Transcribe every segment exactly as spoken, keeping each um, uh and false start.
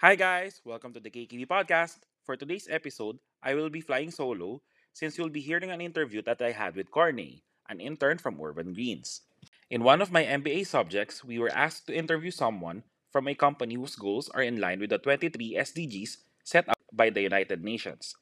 Hi guys! Welcome to the K K D Podcast. For today's episode, I will be flying solo since you'll be hearing an interview that I had with Corne, an intern from Urban Greens. In one of my M B A subjects, we were asked to interview someone from a company whose goals are in line with the twenty-three S D Gs set up by the United Nations.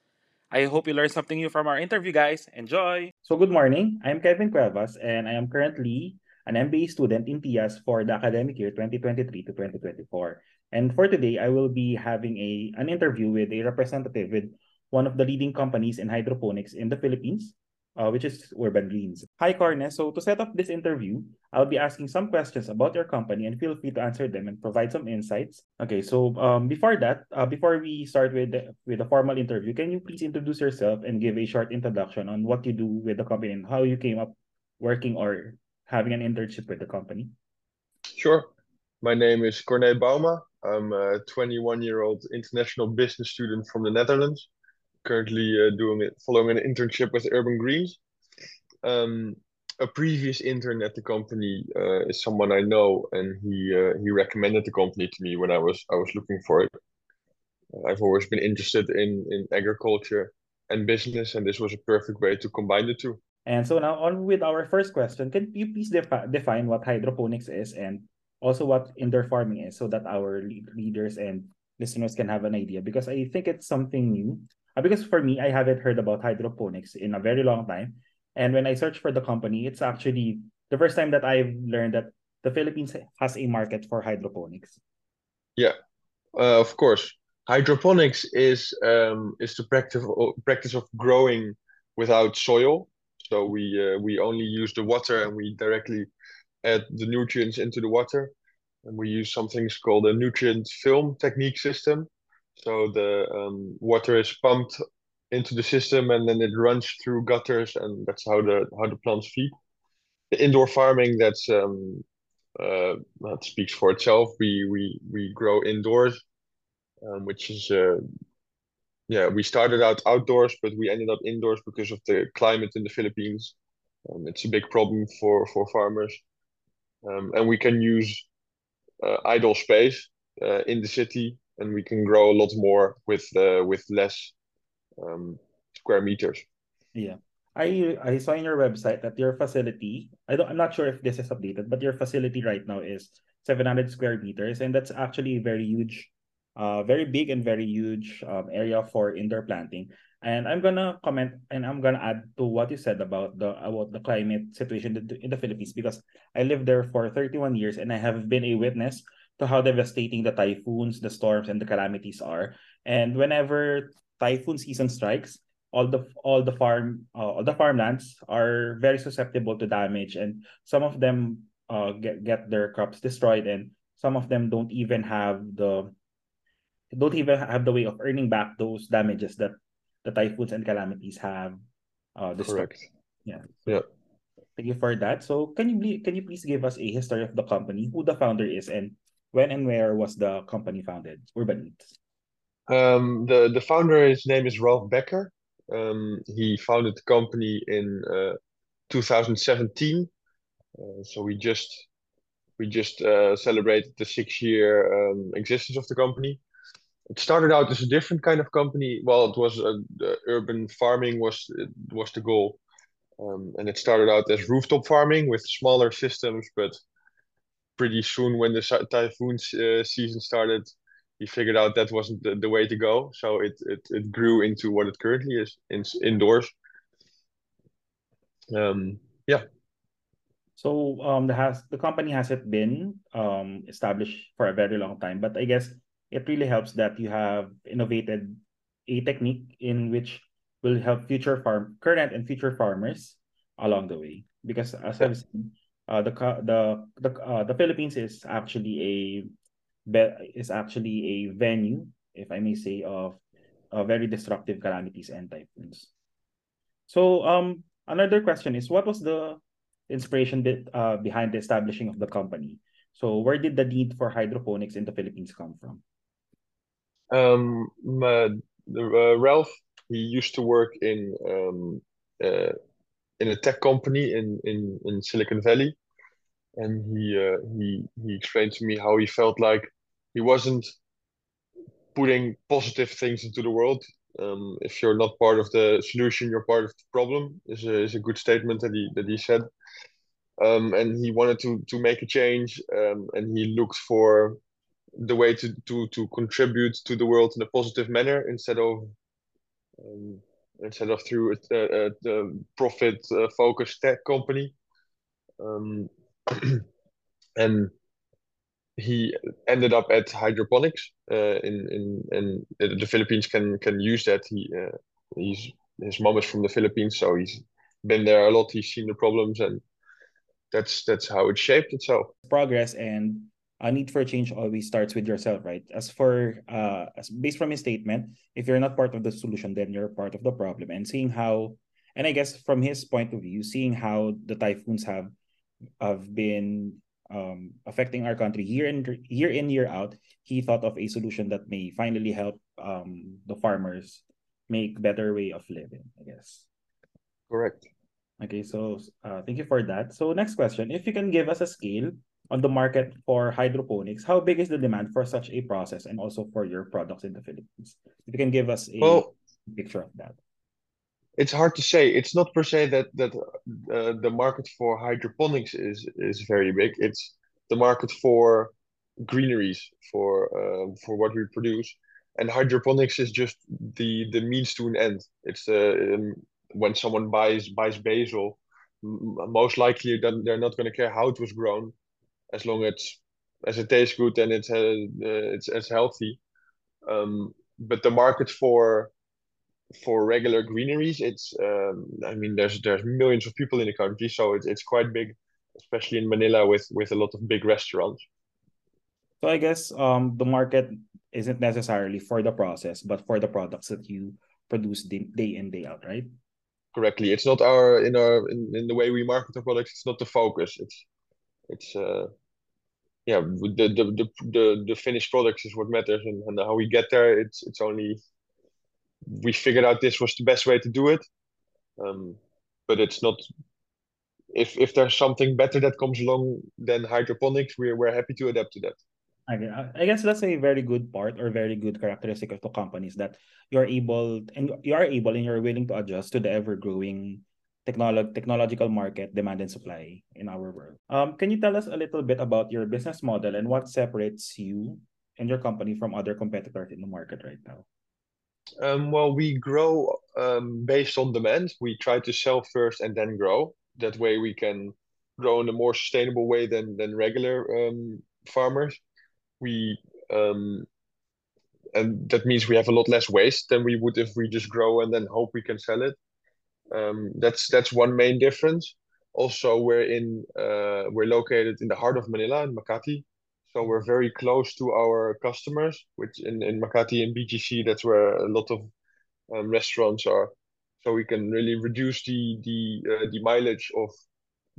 I hope you learned something new from our interview, guys. Enjoy! So good morning, I'm Kevin Cuevas and I am currently an M B A student in T I A S for the academic year twenty twenty-three to twenty twenty-four. And for today, I will be having a an interview with a representative with one of the leading companies in hydroponics in the Philippines, uh, which is Urban Greens. Hi, Corne. So to set up this interview, I'll be asking some questions about your company and feel free to answer them and provide some insights. Okay, so um, before that, uh, before we start with the, with the formal interview, can you please introduce yourself and give a short introduction on what you do with the company and how you came up working or having an internship with the company? Sure. My name is Corne Bautista. I'm a twenty-one-year-old international business student from the Netherlands, currently uh, doing it, following an internship with Urban Greens. Um, a previous intern at the company uh, is someone I know, and he uh, he recommended the company to me when I was I was looking for it. I've always been interested in in agriculture and business, and this was a perfect way to combine the two. And so now on with our first question. Can you please defi- define what hydroponics is and also what indoor farming is, so that our readers and listeners can have an idea? Because I think it's something new. Because for me, I haven't heard about hydroponics in a very long time. And when I searched for the company, it's actually the first time that I've learned that the Philippines has a market for hydroponics. Yeah, uh, of course. Hydroponics is um, is the practice of, practice of growing without soil. So we uh, we only use the water and we directly add the nutrients into the water, and we use some things called a nutrient film technique system. So the um, water is pumped into the system and then it runs through gutters, and that's how the how the plants feed. The indoor farming, that's um uh that speaks for itself. We we we grow indoors, um, which is uh yeah we started out outdoors, but we ended up indoors because of the climate in the Philippines. Um, it's a big problem for for farmers. Um, and we can use uh, idle space uh, in the city, and we can grow a lot more with uh, with less um, square meters. Yeah, I I saw in your website that your facility, I don't, I'm not sure if this is updated, but your facility right now is seven hundred square meters, and that's actually a very huge, uh, very big and very huge um, area for indoor planting. And I'm gonna comment and I'm gonna add to what you said about the about the climate situation in the Philippines, because I lived there for thirty-one years and I have been a witness to how devastating the typhoons, the storms, and the calamities are. And whenever typhoon season strikes, all the all the farm uh, all the farmlands are very susceptible to damage, and some of them uh get, get their crops destroyed, and some of them don't even have the don't even have the way of earning back those damages that the typhoons and calamities have uh this correct yeah yeah thank you for that. So can you can you please give us a history of the company, who the founder is, and when and where was the company founded, Urban Greens? um the the founder, his name is Ralph Becker. Um he founded the company in uh twenty seventeen, uh, so we just we just uh celebrated the six year um existence of the company. It started out as a different kind of company. Well, it was uh, urban farming was was the goal, um, and it started out as rooftop farming with smaller systems. But pretty soon, when the typhoon uh, season started, he figured out that wasn't the, the way to go. So it, it it grew into what it currently is, in, indoors. Um, yeah. So um, the has the company hasn't been um established for a very long time, but I guess it really helps that you have innovated a technique in which will help future farm current and future farmers along the way. Because as I've seen, uh, the the the uh, the Philippines is actually a is actually a venue, if I may say, of uh, very destructive calamities and typhoons. So um, another question is, what was the inspiration bit, uh, behind the establishing of the company? So where did the need for hydroponics in the Philippines come from? Um, uh, uh, Ralph, he used to work in um, uh, in a tech company in, in, in Silicon Valley, and he uh, he he explained to me how he felt like he wasn't putting positive things into the world. Um, if you're not part of the solution, you're part of the problem, is a, is a good statement that he, that he said. Um, and he wanted to, to make a change, um, and he looked for the way to, to, to contribute to the world in a positive manner instead of um, instead of through a, a, a profit-focused tech company. Um, and he ended up at hydroponics. Uh, in in and the Philippines can can use that. He uh, he's his mom is from the Philippines, so he's been there a lot. He's seen the problems, and that's that's how it shaped itself. Progress and a need for change always starts with yourself, right? As for uh, as based from his statement, if you're not part of the solution, then you're part of the problem. And seeing how, and I guess from his point of view, seeing how the typhoons have have been um, affecting our country year in year in year out, he thought of a solution that may finally help um, the farmers make better way of living, I guess. Correct. Okay, so uh, thank you for that. So next question, if you can give us a scale on the market for hydroponics, how big is the demand for such a process and also for your products in the Philippines? If you can give us a well, picture of that. It's hard to say. It's not per se that that uh, the market for hydroponics is is very big. It's the market for greeneries, for uh, for what we produce, and hydroponics is just the the means to an end. It's uh, um, when someone buys buys basil, most likely that they're not going to care how it was grown, as long as as it tastes good and it's uh, it's as healthy. Um, but the market for for regular greeneries, it's um, I mean there's there's millions of people in the country, so it's it's quite big, especially in Manila with with a lot of big restaurants. So I guess um the market isn't necessarily for the process, but for the products that you produce day, day in day out, right? Correctly. It's not our in our in, in the way we market our products. It's not the focus. It's it's uh yeah the the the the, the finished products is what matters, and, and how we get there. It's it's only. We figured out this was the best way to do it, um, but it's not. If if there's something better that comes along than hydroponics, we're we're happy to adapt to that. Okay. I guess that's a very good part or very good characteristic of the companies that you're able and you are able and you're willing to adjust to the ever-growing technolog- technological market demand and supply in our world. Um, can you tell us a little bit about your business model and what separates you and your company from other competitors in the market right now? Um, well, we grow um, based on demand. We try to sell first and then grow. That way we can grow in a more sustainable way than, than regular um, farmers. We um, and that means we have a lot less waste than we would if we just grow and then hope we can sell it. Um, that's that's one main difference. Also, we're in uh, we're located in the heart of Manila, in Makati. So we're very close to our customers, which in, in Makati and B G C, that's where a lot of um, restaurants are. So we can really reduce the the, uh, the mileage of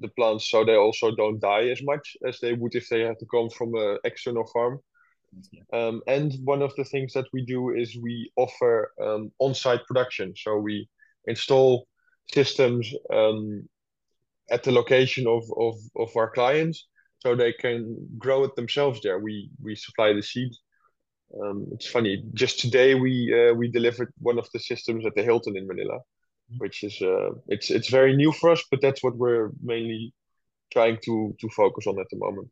the plants, so they also don't die as much as they would if they had to come from an external farm. Yeah. Um, and one of the things that we do is we offer um, on-site production. So we install systems um, at the location of, of, of our clients, so they can grow it themselves there. We we supply the seed. Um, it's funny. Just today we uh, we delivered one of the systems at the Hilton in Manila, which is uh, it's it's very new for us, but that's what we're mainly trying to to focus on at the moment.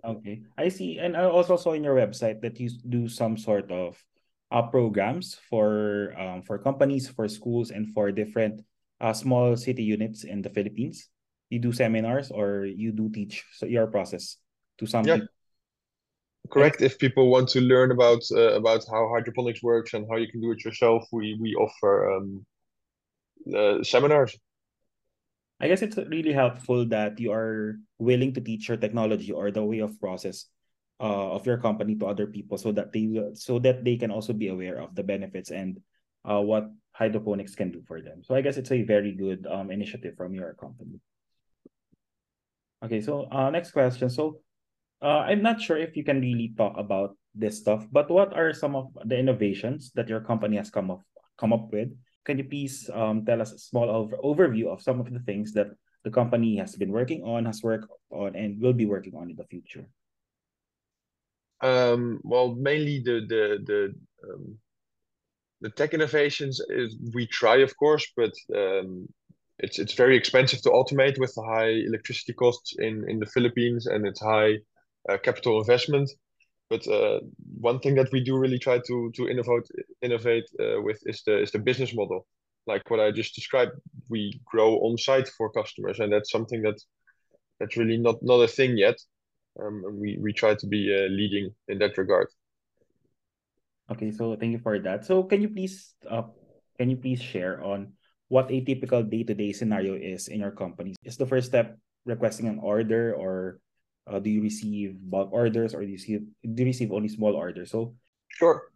Okay, I see. And I also saw in your website that you do some sort of uh, programs for um, for companies, for schools, and for different uh, small city units in the Philippines. You do seminars or you do teach your process to some yeah. people. Correct. If people want to learn about uh, about how hydroponics works and how you can do it yourself, we we offer um, uh, seminars. I guess it's really helpful that you are willing to teach your technology or the way of process uh, of your company to other people, so that they so that they can also be aware of the benefits and uh, what hydroponics can do for them. So I guess it's a very good um, initiative from your company. Okay, so uh, next question. So uh, I'm not sure if you can really talk about this stuff, but what are some of the innovations that your company has come up, come up with? Can you please um, tell us a small over- overview of some of the things that the company has been working on, has worked on, and will be working on in the future? Um, well, mainly the the the Um, the tech innovations is, we try, of course, but um, it's it's very expensive to automate with the high electricity costs in, in the Philippines, and it's high uh, capital investment. But uh, one thing that we do really try to to innovate innovate uh, with is the is the business model. Like what I just described, we grow on site for customers, and that's something that that's really not not a thing yet. Um, and we we try to be uh, leading in that regard. Okay, so thank you for that. So can you please uh, can you please share on what a typical day-to-day scenario is in your company? Is the first step requesting an order, or uh, do you receive bulk orders, or do you receive do you receive only small orders? So sure.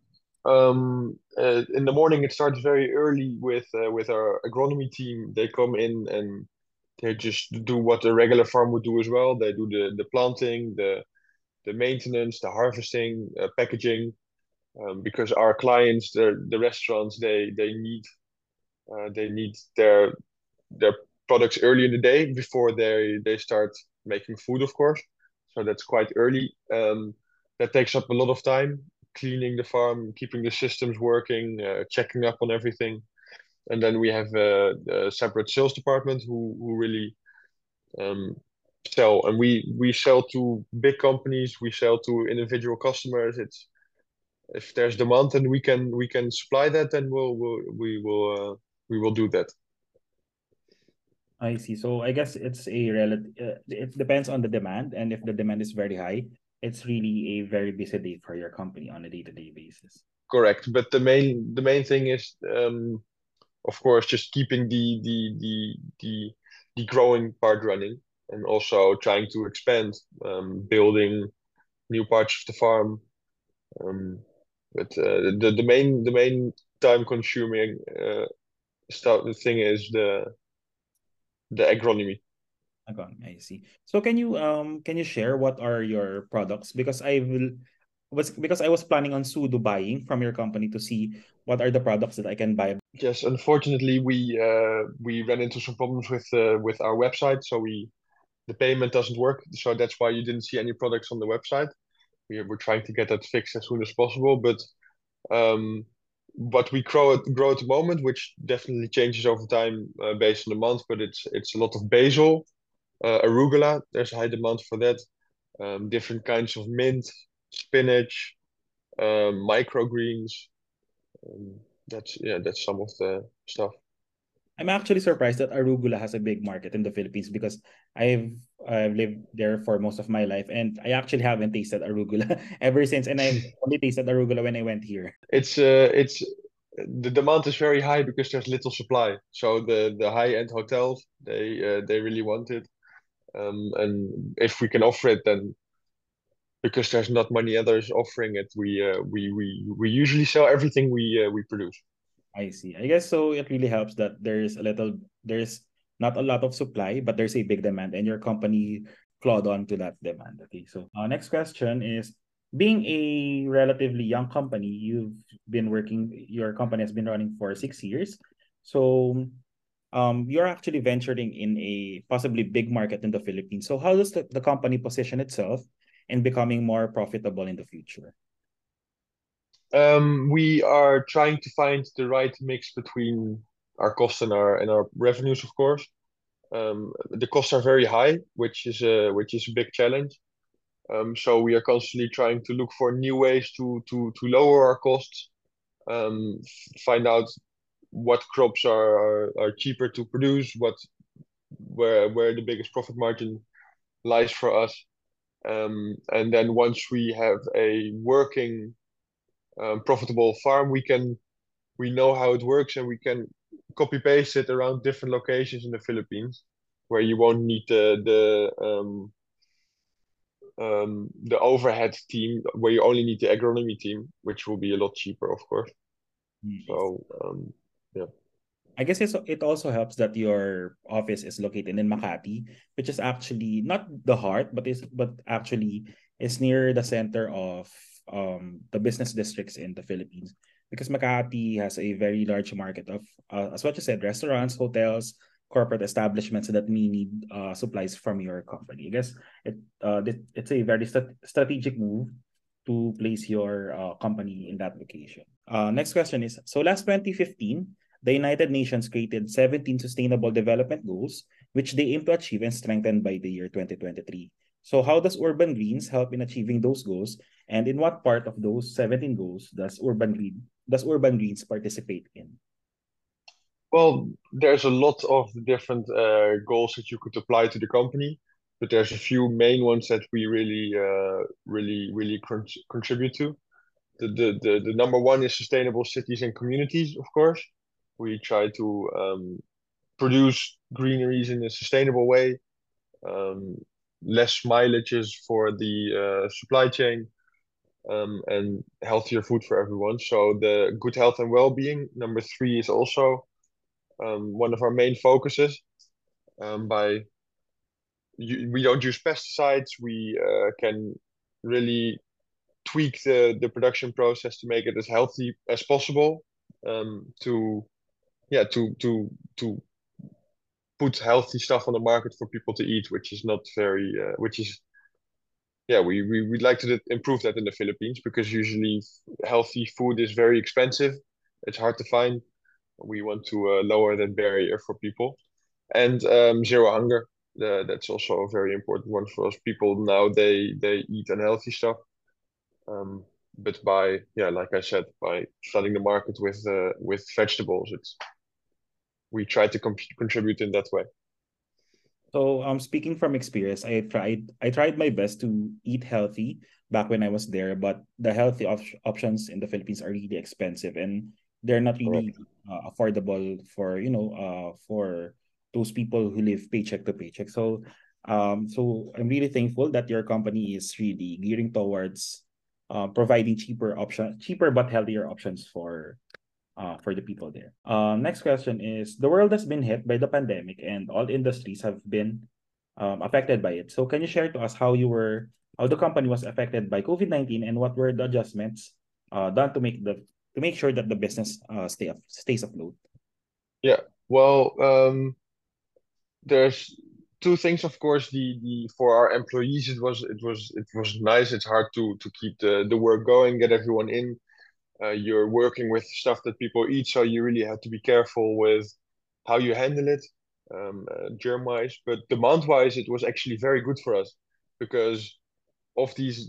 Um, uh, in the morning, it starts very early with uh, with our agronomy team. They come in and they just do what a regular farm would do as well. They do the the planting, the the maintenance, the harvesting, uh, packaging, um, because our clients, the the restaurants, they they need uh, they need their their products early in the day before they they start making food, of course. So that's quite early. Um, that takes up a lot of time. Cleaning the farm, keeping the systems working, uh, checking up on everything. And then we have a, a separate sales department who, who really um, sell. And we, we sell to big companies, we sell to individual customers. It's if there's demand and we can we can supply that, then we'll, we'll we will uh, we will do that. I see. So I guess it's a relative. Uh, it depends on the demand, and if the demand is very high, it's really a very busy day for your company on a day-to-day basis. Correct, but the main the main thing is, um, of course, just keeping the the the the the growing part running, and also trying to expand, um, building new parts of the farm. Um, but uh, the the main the main time-consuming uh, stuff thing is the the agronomy. Okay, I see. So can you um can you share what are your products? Because I will was because I was planning on pseudo buying from your company to see what are the products that I can buy. Yes, unfortunately we uh we ran into some problems with uh, with our website, so we the payment doesn't work. So that's why you didn't see any products on the website. We we're trying to get that fixed as soon as possible, but um what we grow at grow at the moment, which definitely changes over time uh, based on the month, but it's it's a lot of basil. Uh, arugula, there's high demand for that. Um, different kinds of mint, spinach, um, microgreens. Um, that's yeah, that's some of the stuff. I'm actually surprised that arugula has a big market in the Philippines, because I've I've lived there for most of my life, and I actually haven't tasted arugula ever since. And I only tasted arugula when I went here. It's uh, it's the demand is very high because there's little supply. So the the high end hotels they uh, they really want it. Um, and if we can offer it, then because there's not many others offering it, we uh, we we we usually sell everything we uh, we produce. I see. I guess so. It really helps that there's a little, there's not a lot of supply, but there's a big demand, and your company clawed on to that demand. Okay. So uh, next question is: being a relatively young company, you've been working. Your company has been running for six years, so. Um, you're actually venturing in a possibly big market in the Philippines. So how does the, the company position itself in becoming more profitable in the future? Um, we are trying to find the right mix between our costs and our and our revenues, of course. Um, the costs are very high, which is a which is a big challenge. Um, so we are constantly trying to look for new ways to to to lower our costs, um, find out what crops are, are are cheaper to produce, what where where the biggest profit margin lies for us, um, and then once we have a working um, profitable farm, we can we know how it works, and we can copy paste it around different locations in the Philippines, where you won't need the the um, um, the overhead team, where you only need the agronomy team, which will be a lot cheaper, of course. Mm-hmm. So. Um, Yeah. I guess it's, it also helps that your office is located in Makati, which is actually not the heart, but is but actually is near the center of um the business districts in the Philippines, because Makati has a very large market of, uh, as what you said, restaurants, hotels, corporate establishments that may need uh, supplies from your company. I guess it uh it, it's a very st- strategic move to place your uh, company in that location. Uh, next question is, so last twenty fifteen, the United Nations created seventeen Sustainable Development Goals, which they aim to achieve and strengthen by the year twenty twenty-three. So how does Urban Greens help in achieving those goals? And in what part of those seventeen goals does Urban Green, does Urban Greens participate in? Well, there's a lot of different uh, goals that you could apply to the company, but there's a few main ones that we really, uh, really, really con- contribute to. The, the, the, the number one is sustainable cities and communities, of course. We try to um, produce greeneries in a sustainable way, um, less mileages for the uh, supply chain, um, and healthier food for everyone. So the good health and well-being, number three, is also um, one of our main focuses. Um, by you, we don't use pesticides. We uh, can really tweak the, the production process to make it as healthy as possible, um, to yeah to to to put healthy stuff on the market for people to eat, which is not very uh, which is yeah we we we'd like to improve that in the Philippines, because usually healthy food is very expensive, it's hard to find. We want to uh, lower that barrier for people. And um, zero hunger, uh, that's also a very important one for us. People now they they eat unhealthy stuff, um, but by yeah like I said, by flooding the market with uh, with vegetables, it's we try to com- contribute in that way. So, um, speaking from experience, I tried I tried my best to eat healthy back when I was there, but the healthy op- options in the Philippines are really expensive, and they're not really uh, affordable for you know uh, for those people who live paycheck to paycheck. So, um, so I'm really thankful that your company is really gearing towards uh, providing cheaper option, cheaper but healthier options for. Uh, for the people there. Uh, next question is, the world has been hit by the pandemic and all industries have been um, affected by it. So can you share to us how you were, how the company was affected by COVID nineteen and what were the adjustments uh, done to make the to make sure that the business uh, stay stays afloat? Yeah, well, um, there's two things, of course. The the for our employees, it was it was it was nice. It's hard to to keep the the work going, get everyone in. Uh, you're working with stuff that people eat, so you really have to be careful with how you handle it, um, uh, germ-wise. But demand-wise, it was actually very good for us, because of these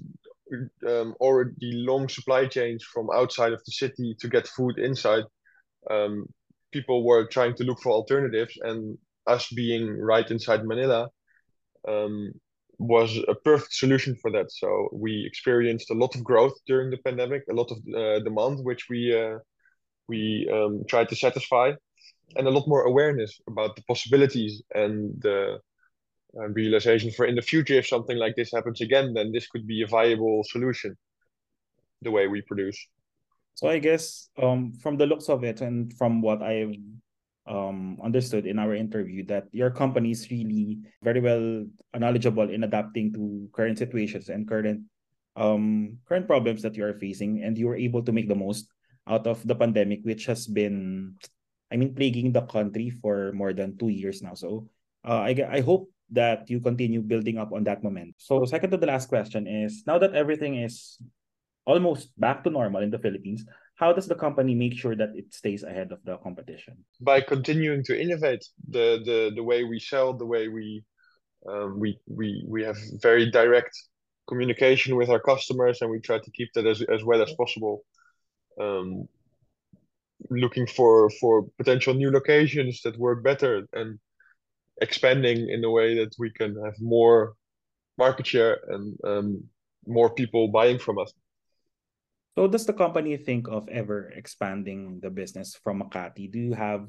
um, already long supply chains from outside of the city to get food inside, um, people were trying to look for alternatives, and us being right inside Manila um, was a perfect solution for that. So we experienced a lot of growth during the pandemic, a lot of uh, demand, which we uh, we um, tried to satisfy, and a lot more awareness about the possibilities and the uh, realization for in the future, if something like this happens again, then this could be a viable solution, the way we produce. So I guess um, from the looks of it and from what I've Um, understood in our interview, that your company is really very well knowledgeable in adapting to current situations and current um, current problems that you are facing, and you were able to make the most out of the pandemic, which has been, I mean, plaguing the country for more than two years now. So uh, I, I hope that you continue building up on that momentum. So second to the last question is, now that everything is almost back to normal in the Philippines, how does the company make sure that it stays ahead of the competition? By continuing to innovate, the the, the way we sell, the way we, um, we we we have very direct communication with our customers, and we try to keep that as, as well as possible. Um, looking for for potential new locations that work better, and expanding in a way that we can have more market share and um, more people buying from us. So does the company think of ever expanding the business from Makati? Do you have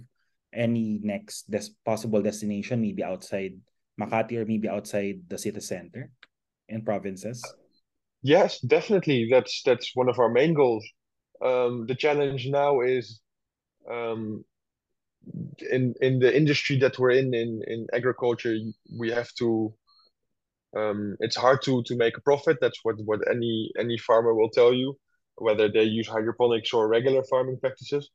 any next des- possible destination, maybe outside Makati or maybe outside the city center and provinces? Yes, definitely. That's that's one of our main goals. Um, the challenge now is um, in in the industry that we're in, in, in agriculture, we have to... Um, it's hard to, to make a profit. That's what, what any any farmer will tell you, whether they use hydroponics or regular farming practices.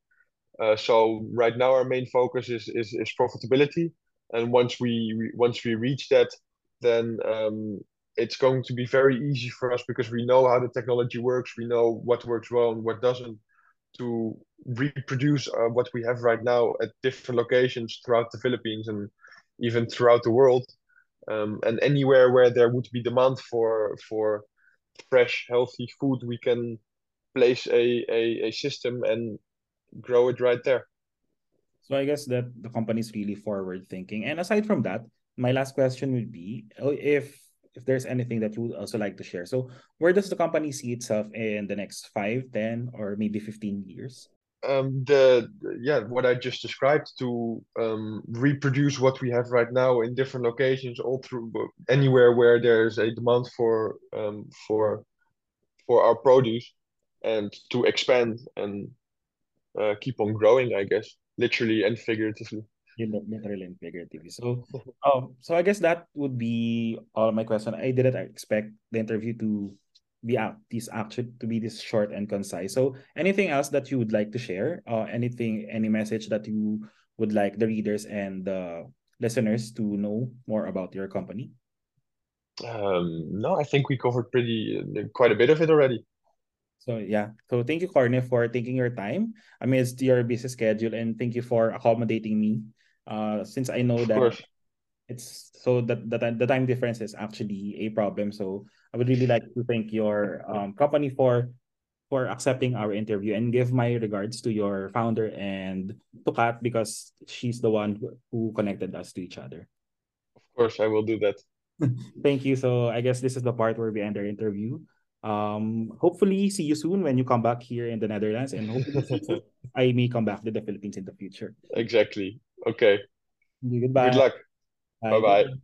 Uh, so right now our main focus is is, is profitability, and once we, we once we reach that, then um, it's going to be very easy for us because we know how the technology works. We know what works well and what doesn't, to reproduce uh, what we have right now at different locations throughout the Philippines and even throughout the world. Um, and anywhere where there would be demand for for fresh, healthy food, we can place a, a, a system and grow it right there. So I guess that the company is really forward thinking. And aside from that, my last question would be if if there's anything that you would also like to share. So where does the company see itself in the next five, ten, or maybe fifteen years? Um, the, the yeah, what I just described, to um, reproduce what we have right now in different locations, all through anywhere where there's a demand for um, for for our produce, and to expand and uh, keep on growing, I guess, literally and figuratively. Literally and figuratively. So, um, so I guess that would be all of my question. I didn't expect the interview to. Be out these actually to be this short and concise. So anything else that you would like to share, or uh, anything, any message that you would like the readers and the listeners to know more about your company? Um, no, I think we covered pretty uh, quite a bit of it already. So yeah, so thank you, Corne, for taking your time amidst your busy schedule, and thank you for accommodating me. Uh, since I know that it's so that the the time difference is actually a problem, so. I would really like to thank your um, company for for accepting our interview, and give my regards to your founder and Tukat, because she's the one who connected us to each other. Of course, I will do that. Thank you. So I guess this is the part where we end our interview. Um, hopefully, see you soon when you come back here in the Netherlands, and hopefully I may come back to the Philippines in the future. Exactly. Okay. Goodbye. Good luck. Bye-bye. Bye-bye.